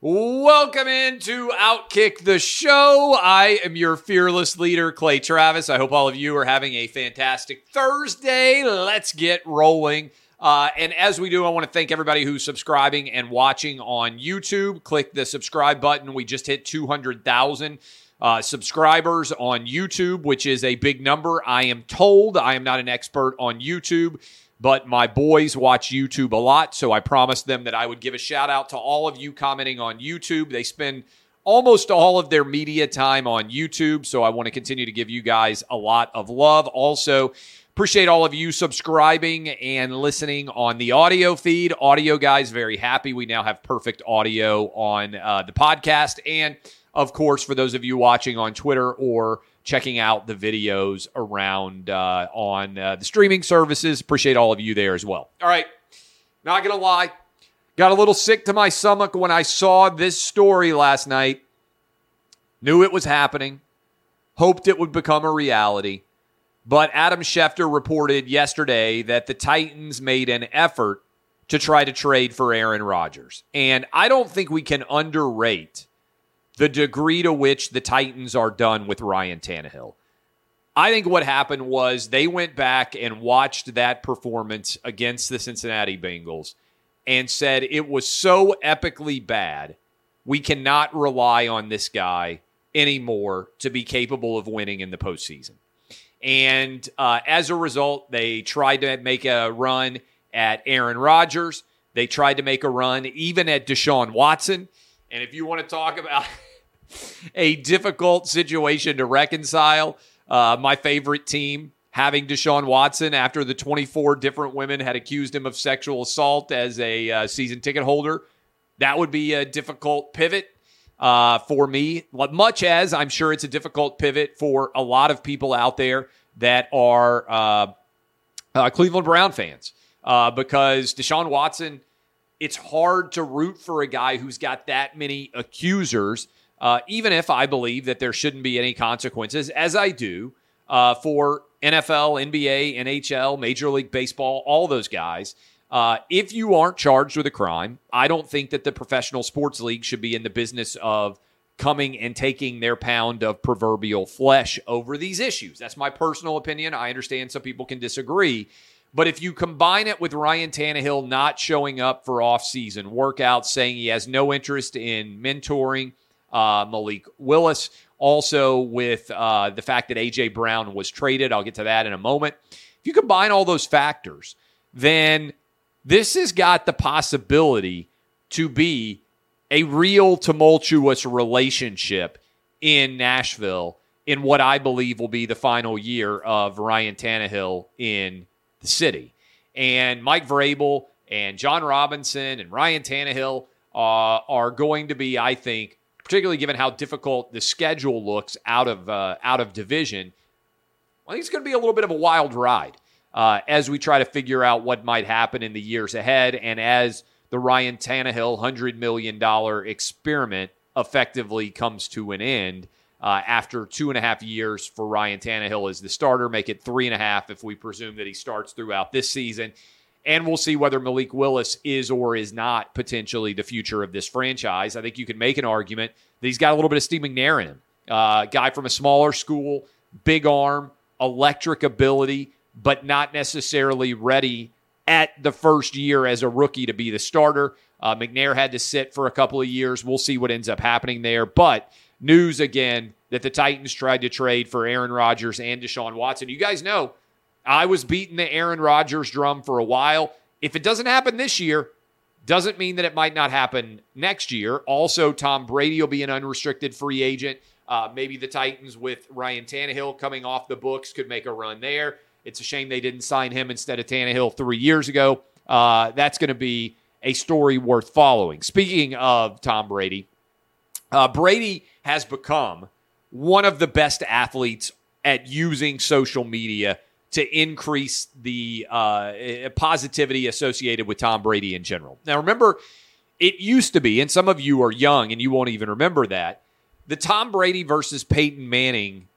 Welcome into OutKick the Show. I am your fearless leader, Clay Travis. I hope all of you are having a fantastic Thursday. Let's get rolling. And as we do, I want to thank everybody who's subscribing and watching on YouTube. Click the subscribe button. We just hit 200,000 subscribers on YouTube, which is a big number. I am told. I am not an expert on YouTube, but my boys watch YouTube a lot, so I promised them that I would give a shout-out to all of you commenting on YouTube. They spend almost all of their media time on YouTube, so I want to continue to give you guys a lot of love. Also, appreciate all of you subscribing and listening on the audio feed. Audio guys, very happy. We now have perfect audio on the podcast. And, of course, for those of you watching on Twitter or checking out the videos around on the streaming services. Appreciate all of you there as well. All right, not going to lie. Got a little sick to my stomach when I saw this story last night. Knew it was happening. Hoped it would become a reality. But Adam Schefter reported yesterday that the Titans made an effort to try to trade for Aaron Rodgers. And I don't think we can underrate the degree to which the Titans are done with Ryan Tannehill. I think what happened was they went back and watched that performance against the Cincinnati Bengals and said it was so epically bad, we cannot rely on this guy anymore to be capable of winning in the postseason. And as a result, they tried to make a run at Aaron Rodgers. They tried to make a run even at Deshaun Watson. And if you want to talk about a difficult situation to reconcile. My favorite team, having Deshaun Watson after the 24 different women had accused him of sexual assault as a season ticket holder. That would be a difficult pivot for me, much as I'm sure it's a difficult pivot for a lot of people out there that are Cleveland Brown fans because Deshaun Watson, it's hard to root for a guy who's got that many accusers. Even if I believe that there shouldn't be any consequences, as I do, for NFL, NBA, NHL, Major League Baseball, all those guys, if you aren't charged with a crime, I don't think that the professional sports league should be in the business of coming and taking their pound of proverbial flesh over these issues. That's my personal opinion. I understand some people can disagree. But if you combine it with Ryan Tannehill not showing up for offseason workouts, saying he has no interest in mentoring, Malik Willis, also with the fact that AJ Brown was traded. I'll get to that in a moment. If you combine all those factors, then this has got the possibility to be a real tumultuous relationship in Nashville in what I believe will be the final year of Ryan Tannehill in the city. And Mike Vrabel and John Robinson and Ryan Tannehill are going to be, I think, particularly given how difficult the schedule looks out of division, I think it's going to be a little bit of a wild ride as we try to figure out what might happen in the years ahead and as the Ryan Tannehill $100 million experiment effectively comes to an end after 2.5 years for Ryan Tannehill as the starter, make it 3.5 if we presume that he starts throughout this season. And we'll see whether Malik Willis is or is not potentially the future of this franchise. I think you can make an argument that he's got a little bit of Steve McNair in him. Guy from a smaller school, big arm, electric ability, but not necessarily ready at the first year as a rookie to be the starter. McNair had to sit for a couple of years. We'll see what ends up happening there. But news again that the Titans tried to trade for Aaron Rodgers and Deshaun Watson. You guys know, I was beating the Aaron Rodgers drum for a while. If it doesn't happen this year, doesn't mean that it might not happen next year. Also, Tom Brady will be an unrestricted free agent. Maybe the Titans with Ryan Tannehill coming off the books could make a run there. It's a shame they didn't sign him instead of Tannehill 3 years ago. That's going to be a story worth following. Speaking of Tom Brady, Brady has become one of the best athletes at using social media to increase the positivity associated with Tom Brady in general. Now, remember, it used to be, and some of you are young and you won't even remember that, the Tom Brady versus Peyton Manning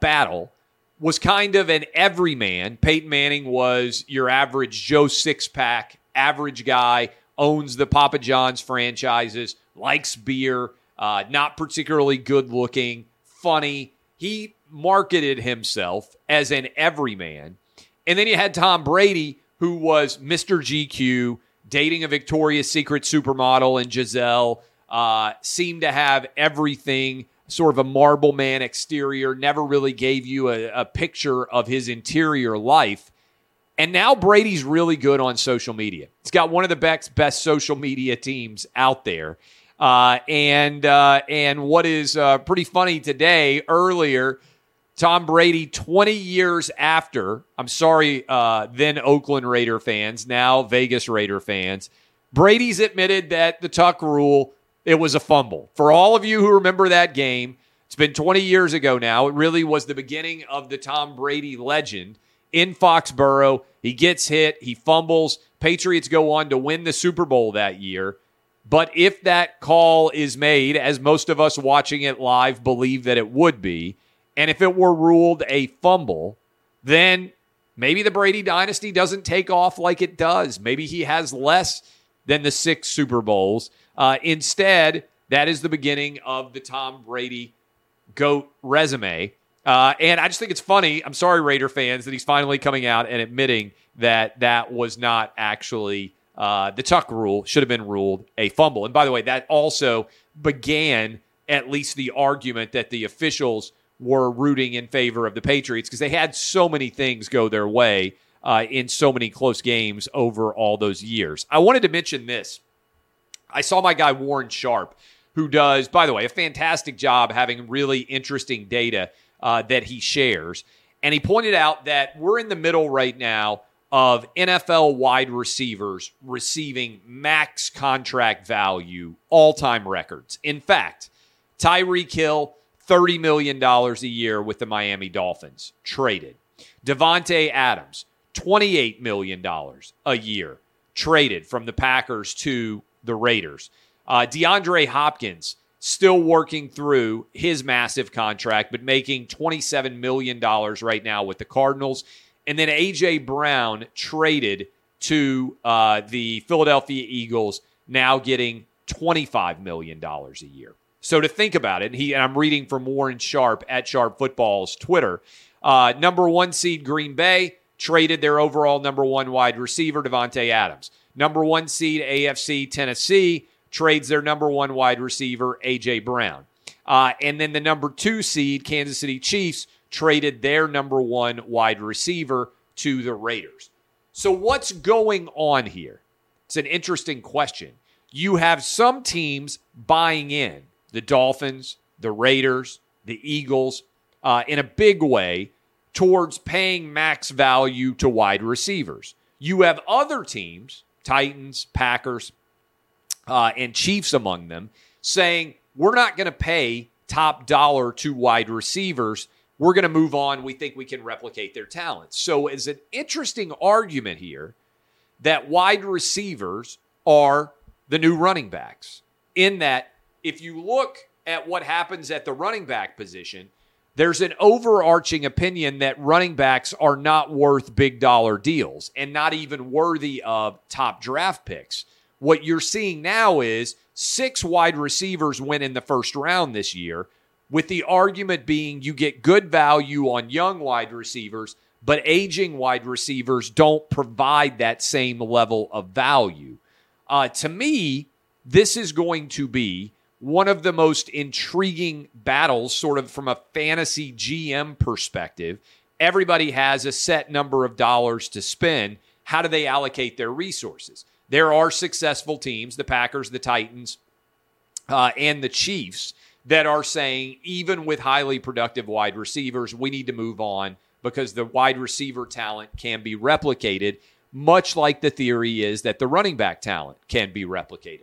battle was kind of an everyman. Peyton Manning was your average Joe six-pack, average guy, owns the Papa John's franchises, likes beer, not particularly good-looking, funny. He marketed himself as an everyman. And then you had Tom Brady, who was Mr. GQ, dating a Victoria's Secret supermodel and Giselle, seemed to have everything, sort of a marble man exterior, never really gave you a picture of his interior life. And now Brady's really good on social media. He's got one of the best social media teams out there. And what is pretty funny today, earlier, Tom Brady, 20 years after, I'm sorry, then Oakland Raider fans, now Vegas Raider fans, Brady's admitted that the tuck rule, it was a fumble. For all of you who remember that game, it's been 20 years ago now. It really was the beginning of the Tom Brady legend. In Foxborough, he gets hit, he fumbles. Patriots go on to win the Super Bowl that year. But if that call is made, as most of us watching it live believe that it would be, and if it were ruled a fumble, then maybe the Brady dynasty doesn't take off like it does. Maybe he has less than the 6 Super Bowls. Instead, that is the beginning of the Tom Brady GOAT resume. And I just think it's funny, I'm sorry, Raider fans, that he's finally coming out and admitting that that was not actually the tuck rule, should have been ruled a fumble. And by the way, that also began at least the argument that the officials were rooting in favor of the Patriots, because they had so many things go their way in so many close games over all those years. I wanted to mention this. I saw my guy Warren Sharp, who does, by the way, a fantastic job having really interesting data that he shares. And he pointed out that we're in the middle right now of NFL wide receivers receiving max contract value, all-time records. In fact, Tyreek Hill, $30 million a year with the Miami Dolphins, traded. Davante Adams, $28 million a year, traded from the Packers to the Raiders. DeAndre Hopkins, still working through his massive contract, but making $27 million right now with the Cardinals. And then AJ Brown, traded to the Philadelphia Eagles, now getting $25 million a year. So to think about it, and I'm reading from Warren Sharp at Sharp Football's Twitter, number one seed Green Bay traded their overall number one wide receiver, Davante Adams. Number one seed AFC Tennessee trades their number one wide receiver, AJ Brown. And then the number two seed Kansas City Chiefs traded their number one wide receiver to the Raiders. So what's going on here? It's an interesting question. You have some teams buying in, the Dolphins, the Raiders, the Eagles, in a big way towards paying max value to wide receivers. You have other teams, Titans, Packers, and Chiefs among them, saying, we're not going to pay top dollar to wide receivers. We're going to move on. We think we can replicate their talents. So it's an interesting argument here that wide receivers are the new running backs, in that if you look at what happens at the running back position, there's an overarching opinion that running backs are not worth big dollar deals and not even worthy of top draft picks. What you're seeing now is 6 wide receivers went in the first round this year, with the argument being you get good value on young wide receivers, but aging wide receivers don't provide that same level of value. To me, this is going to be one of the most intriguing battles, sort of from a fantasy GM perspective. Everybody has a set number of dollars to spend. How do they allocate their resources? There are successful teams, the Packers, the Titans, and the Chiefs, that are saying, even with highly productive wide receivers, we need to move on because the wide receiver talent can be replicated, much like the theory is that the running back talent can be replicated.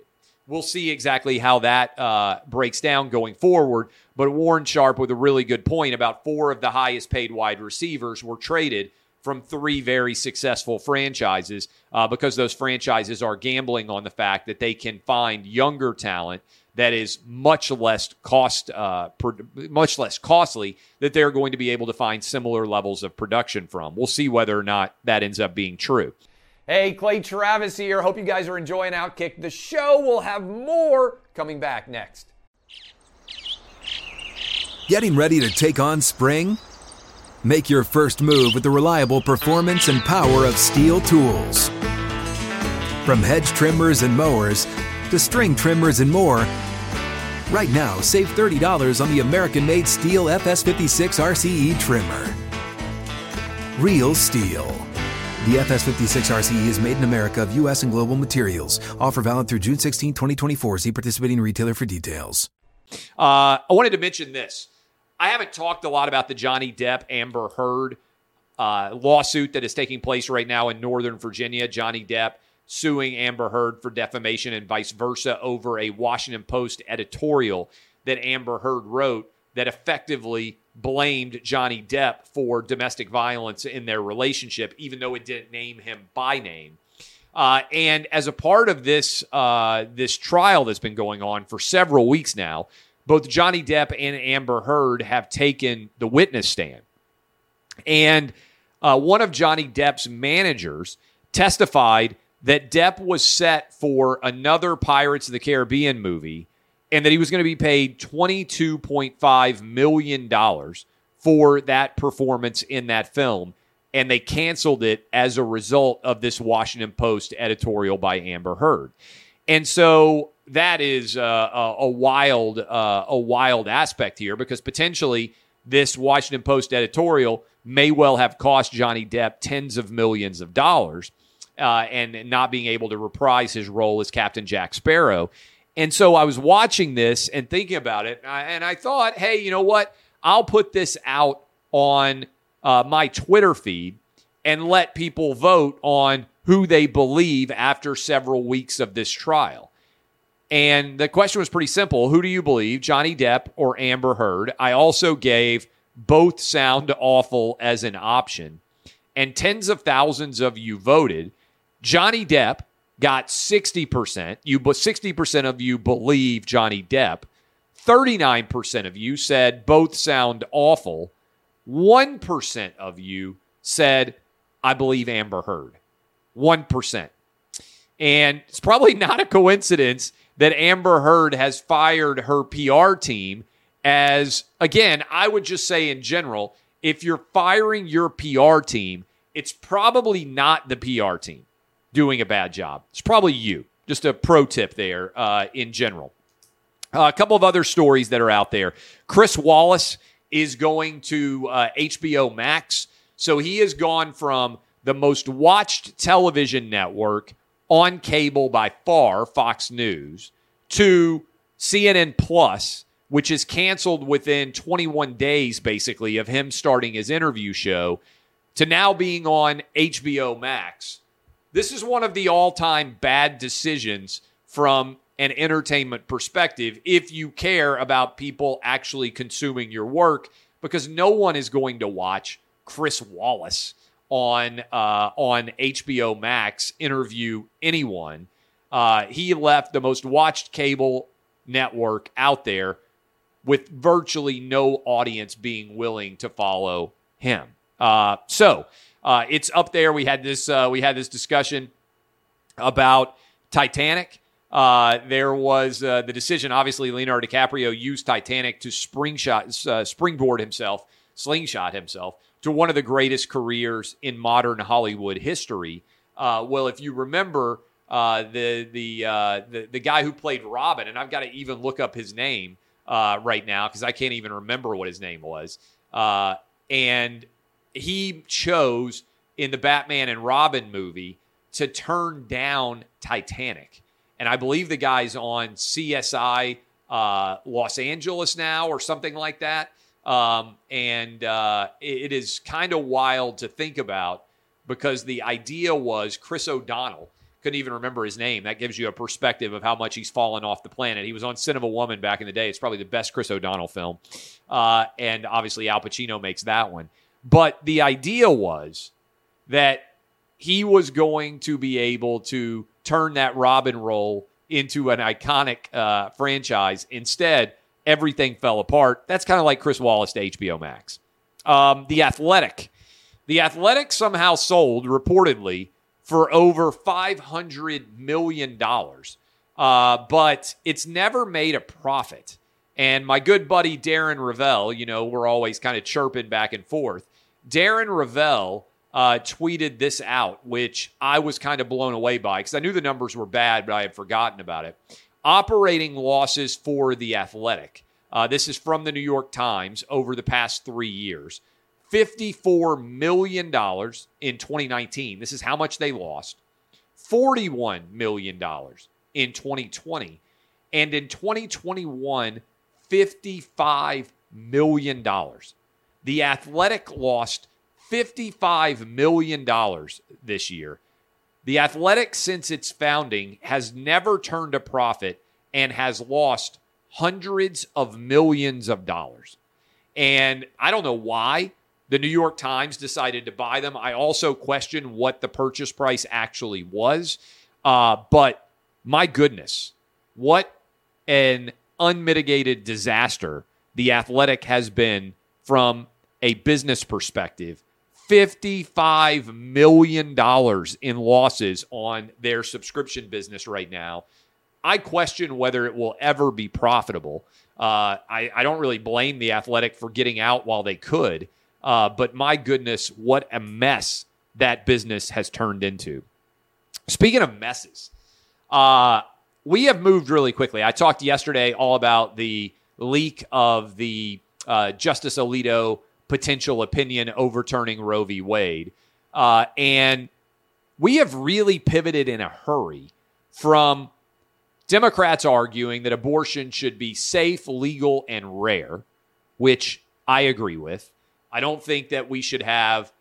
We'll see exactly how that breaks down going forward. But Warren Sharp with a really good point about four of the highest paid wide receivers were traded from three very successful franchises because those franchises are gambling on the fact that they can find younger talent that is much less costly that they're going to be able to find similar levels of production from. We'll see whether or not that ends up being true. Hey, Clay Travis here. Hope you guys are enjoying OutKick. The show will have more coming back next. Getting ready to take on spring? Make your first move with the reliable performance and power of Steel tools. From hedge trimmers and mowers to string trimmers and more, right now save $30 on the American-made Steel FS56 RCE trimmer. Real Steel. The FS56 RCE is made in America of U.S. and global materials. Offer valid through June 16, 2024. See participating retailer for details. I wanted to mention this. I haven't talked a lot about the Johnny Depp, Amber Heard lawsuit that is taking place right now in Northern Virginia. Johnny Depp suing Amber Heard for defamation and vice versa over a Washington Post editorial that Amber Heard wrote that effectively blamed Johnny Depp for domestic violence in their relationship, even though it didn't name him by name. And as a part of this this trial that's been going on for several weeks now, both Johnny Depp and Amber Heard have taken the witness stand. And one of Johnny Depp's managers testified that Depp was set for another Pirates of the Caribbean movie and that he was going to be paid $22.5 million for that performance in that film, and they canceled it as a result of this Washington Post editorial by Amber Heard. And so that is a wild aspect here, because potentially this Washington Post editorial may well have cost Johnny Depp tens of millions of dollars and not being able to reprise his role as Captain Jack Sparrow. And so I was watching this and thinking about it, and I thought, hey, you know what? I'll put this out on my Twitter feed and let people vote on who they believe after several weeks of this trial. And the question was pretty simple. Who do you believe, Johnny Depp or Amber Heard? I also gave both sound awful as an option. And tens of thousands of you voted. Johnny Depp got 60%. 60% of you believe Johnny Depp. 39% of you said both sound awful. 1% of you said, I believe Amber Heard. 1%. And it's probably not a coincidence that Amber Heard has fired her PR team as, again, I would just say in general, if you're firing your PR team, it's probably not the PR team doing a bad job. It's probably you. Just a pro tip there in general. A couple of other stories that are out there. Chris Wallace is going to HBO Max. So he has gone from the most watched television network on cable by far, Fox News, to CNN Plus, which is canceled within 21 days, basically, of him starting his interview show, to now being on HBO Max. This is one of the all-time bad decisions from an entertainment perspective if you care about people actually consuming your work, because no one is going to watch Chris Wallace on HBO Max interview anyone. He left the most watched cable network out there with virtually no audience being willing to follow him. So it's up there. We had this discussion about Titanic. There was the decision, obviously, Leonardo DiCaprio used Titanic to slingshot himself to one of the greatest careers in modern Hollywood history. Well, if you remember the guy who played Robin, and I've got to even look up his name right now because I can't even remember what his name was. And he chose in the Batman and Robin movie to turn down Titanic. And I believe the guy's on CSI Los Angeles now or something like that. And it is kind of wild to think about, because the idea was Chris O'Donnell Couldn't even remember his name. That gives you a perspective of how much he's fallen off the planet. He was on Sin of a Woman back in the day. It's probably the best Chris O'Donnell film. And obviously Al Pacino makes that one. But the idea was that he was going to be able to turn that Robin role into an iconic franchise. Instead, everything fell apart. That's kind of like Chris Wallace to HBO Max. The Athletic. The Athletic somehow sold, reportedly, for over $500 million. But it's never made a profit. And my good buddy Darren Ravel, you know, we're always kind of chirping back and forth. Darren Ravel tweeted this out, which I was kind of blown away by because I knew the numbers were bad, but I had forgotten about it. Operating losses for The Athletic. This is from the New York Times over the past 3 years. $54 million in 2019. This is how much they lost. $41 million in 2020. And in 2021, $55 million. The Athletic lost $55 million this year. The Athletic, since its founding, has never turned a profit and has lost hundreds of millions of dollars. And I don't know why. The New York Times decided to buy them. I also question what the purchase price actually was. But my goodness, what an unmitigated disaster The Athletic has been from a business perspective. $55 million in losses on their subscription business right now. I question whether it will ever be profitable. I don't really blame The Athletic for getting out while they could. But my goodness, what a mess that business has turned into. Speaking of messes, we have moved really quickly. I talked yesterday all about the leak of the Justice Alito potential opinion overturning Roe v. Wade. And we have really pivoted in a hurry from Democrats arguing that abortion should be safe, legal, and rare, which I agree with. I don't think that we should have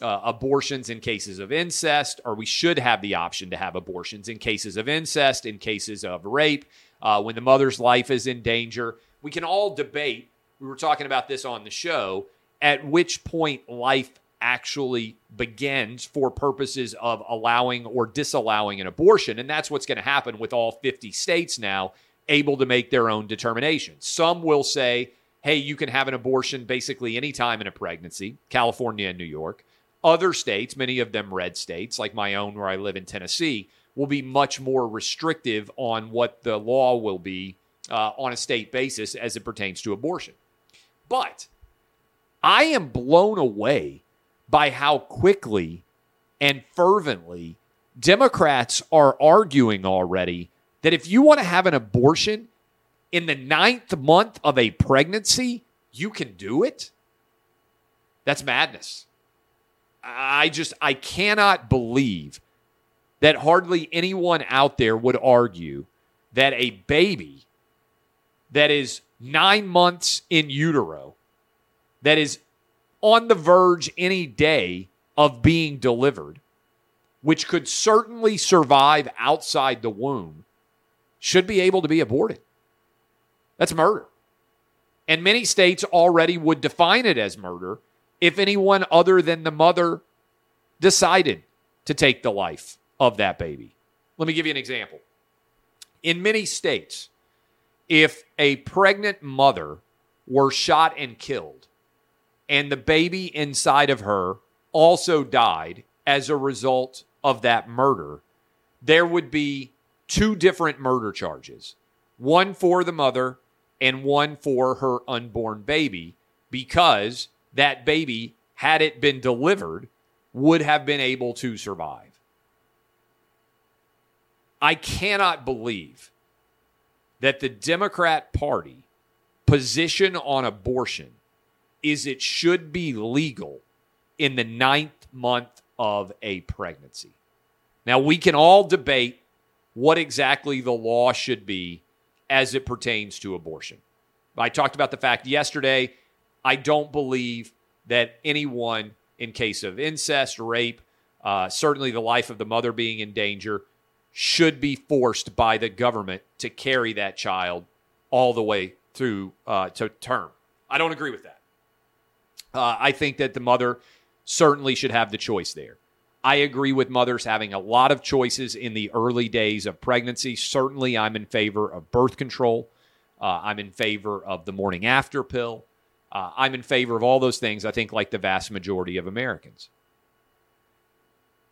abortions in cases of incest, or we should have the option to have abortions in cases of incest, in cases of rape, when the mother's life is in danger. We can all debate, we were talking about this on the show, at which point life actually begins for purposes of allowing or disallowing an abortion. And that's what's going to happen with all 50 states now able to make their own determinations. Some will say, hey, you can have an abortion basically any time in a pregnancy, California and New York. Other states, many of them red states, like my own where I live in Tennessee, will be much more restrictive on what the law will be on a state basis as it pertains to abortion. But I am blown away by how quickly and fervently Democrats are arguing already that if you want to have an abortion in the 9th month of a pregnancy, you can do it? That's madness. I cannot believe that hardly anyone out there would argue that a baby that is 9 months in utero, that is on the verge any day of being delivered, which could certainly survive outside the womb, should be able to be aborted. That's murder. And many states already would define it as murder if anyone other than the mother decided to take the life of that baby. Let me give you an example. In many states, if a pregnant mother were shot and killed, and the baby inside of her also died as a result of that murder, there would be two different murder charges. One for the mother and one for her unborn baby, because that baby, had it been delivered, would have been able to survive. I cannot believe that the Democrat Party position on abortion is it should be legal in the 9th month of a pregnancy. Now, we can all debate what exactly the law should be as it pertains to abortion. I talked about the fact yesterday, I don't believe that anyone in case of incest, rape, Certainly the life of the mother being in danger, should be forced by the government to carry that child all the way through to term. I don't agree with that. I think that the mother certainly should have the choice there. I agree with mothers having a lot of choices in the early days of pregnancy. Certainly, I'm in favor of birth control. I'm in favor of the morning after pill. I'm in favor of all those things, I think, like the vast majority of Americans.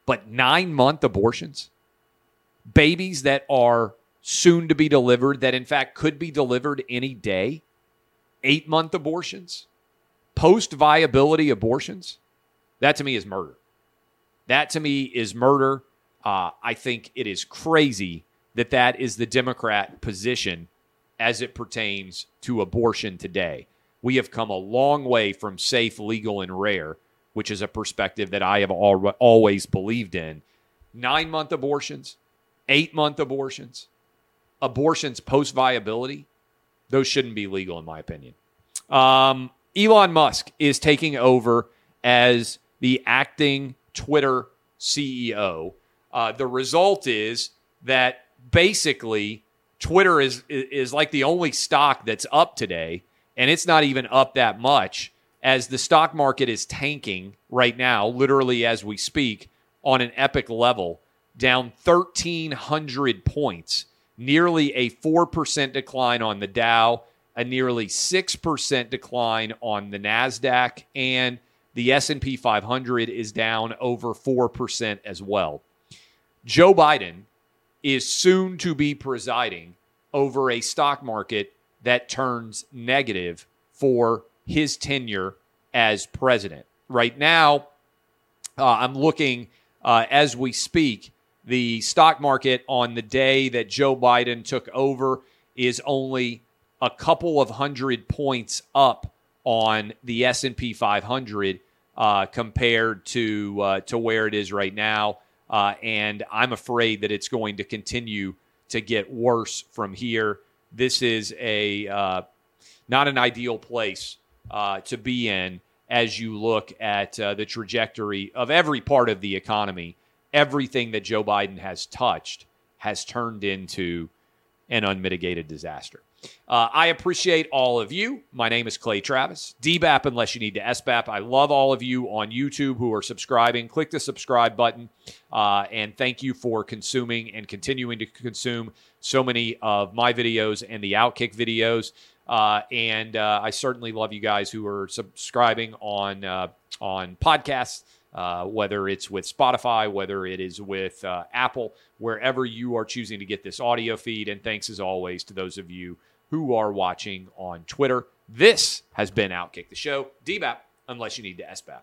But 9-month abortions, babies that are soon to be delivered, that in fact could be delivered any day, 8-month abortions, post-viability abortions, that to me is murder. That to me is murder. I think it is crazy that that is the Democrat position as it pertains to abortion today. We have come a long way from safe, legal, and rare, which is a perspective that I have always believed in. 9-month abortions, 8-month abortions, abortions post-viability, those shouldn't be legal, in my opinion. Elon Musk is taking over as the acting Twitter CEO. The result is that basically Twitter is like the only stock that's up today, and it's not even up that much, as the stock market is tanking right now, literally as we speak, on an epic level, down 1,300 points, nearly a 4% decline on the Dow, a nearly 6% decline on the NASDAQ, and the S&P 500 is down over 4% as well. Joe Biden is soon to be presiding over a stock market that turns negative for his tenure as president. Right now, I'm looking as we speak, the stock market on the day that Joe Biden took over is only a couple of hundred points up on the S&P 500 compared to where it is right now. And I'm afraid that it's going to continue to get worse from here. This is a not an ideal place to be in as you look at the trajectory of every part of the economy. Everything that Joe Biden has touched has turned into an unmitigated disaster. I appreciate all of you. My name is Clay Travis. DBAP unless you need to SBAP. I love all of you on YouTube who are subscribing. Click the subscribe button. And thank you for consuming and continuing to consume so many of my videos and the OutKick videos. I certainly love you guys who are subscribing on podcasts, whether it's with Spotify, whether it is with Apple, wherever you are choosing to get this audio feed. And thanks as always to those of you who are watching on Twitter. This has been OutKick the Show. DBAP, unless you need to SBAP.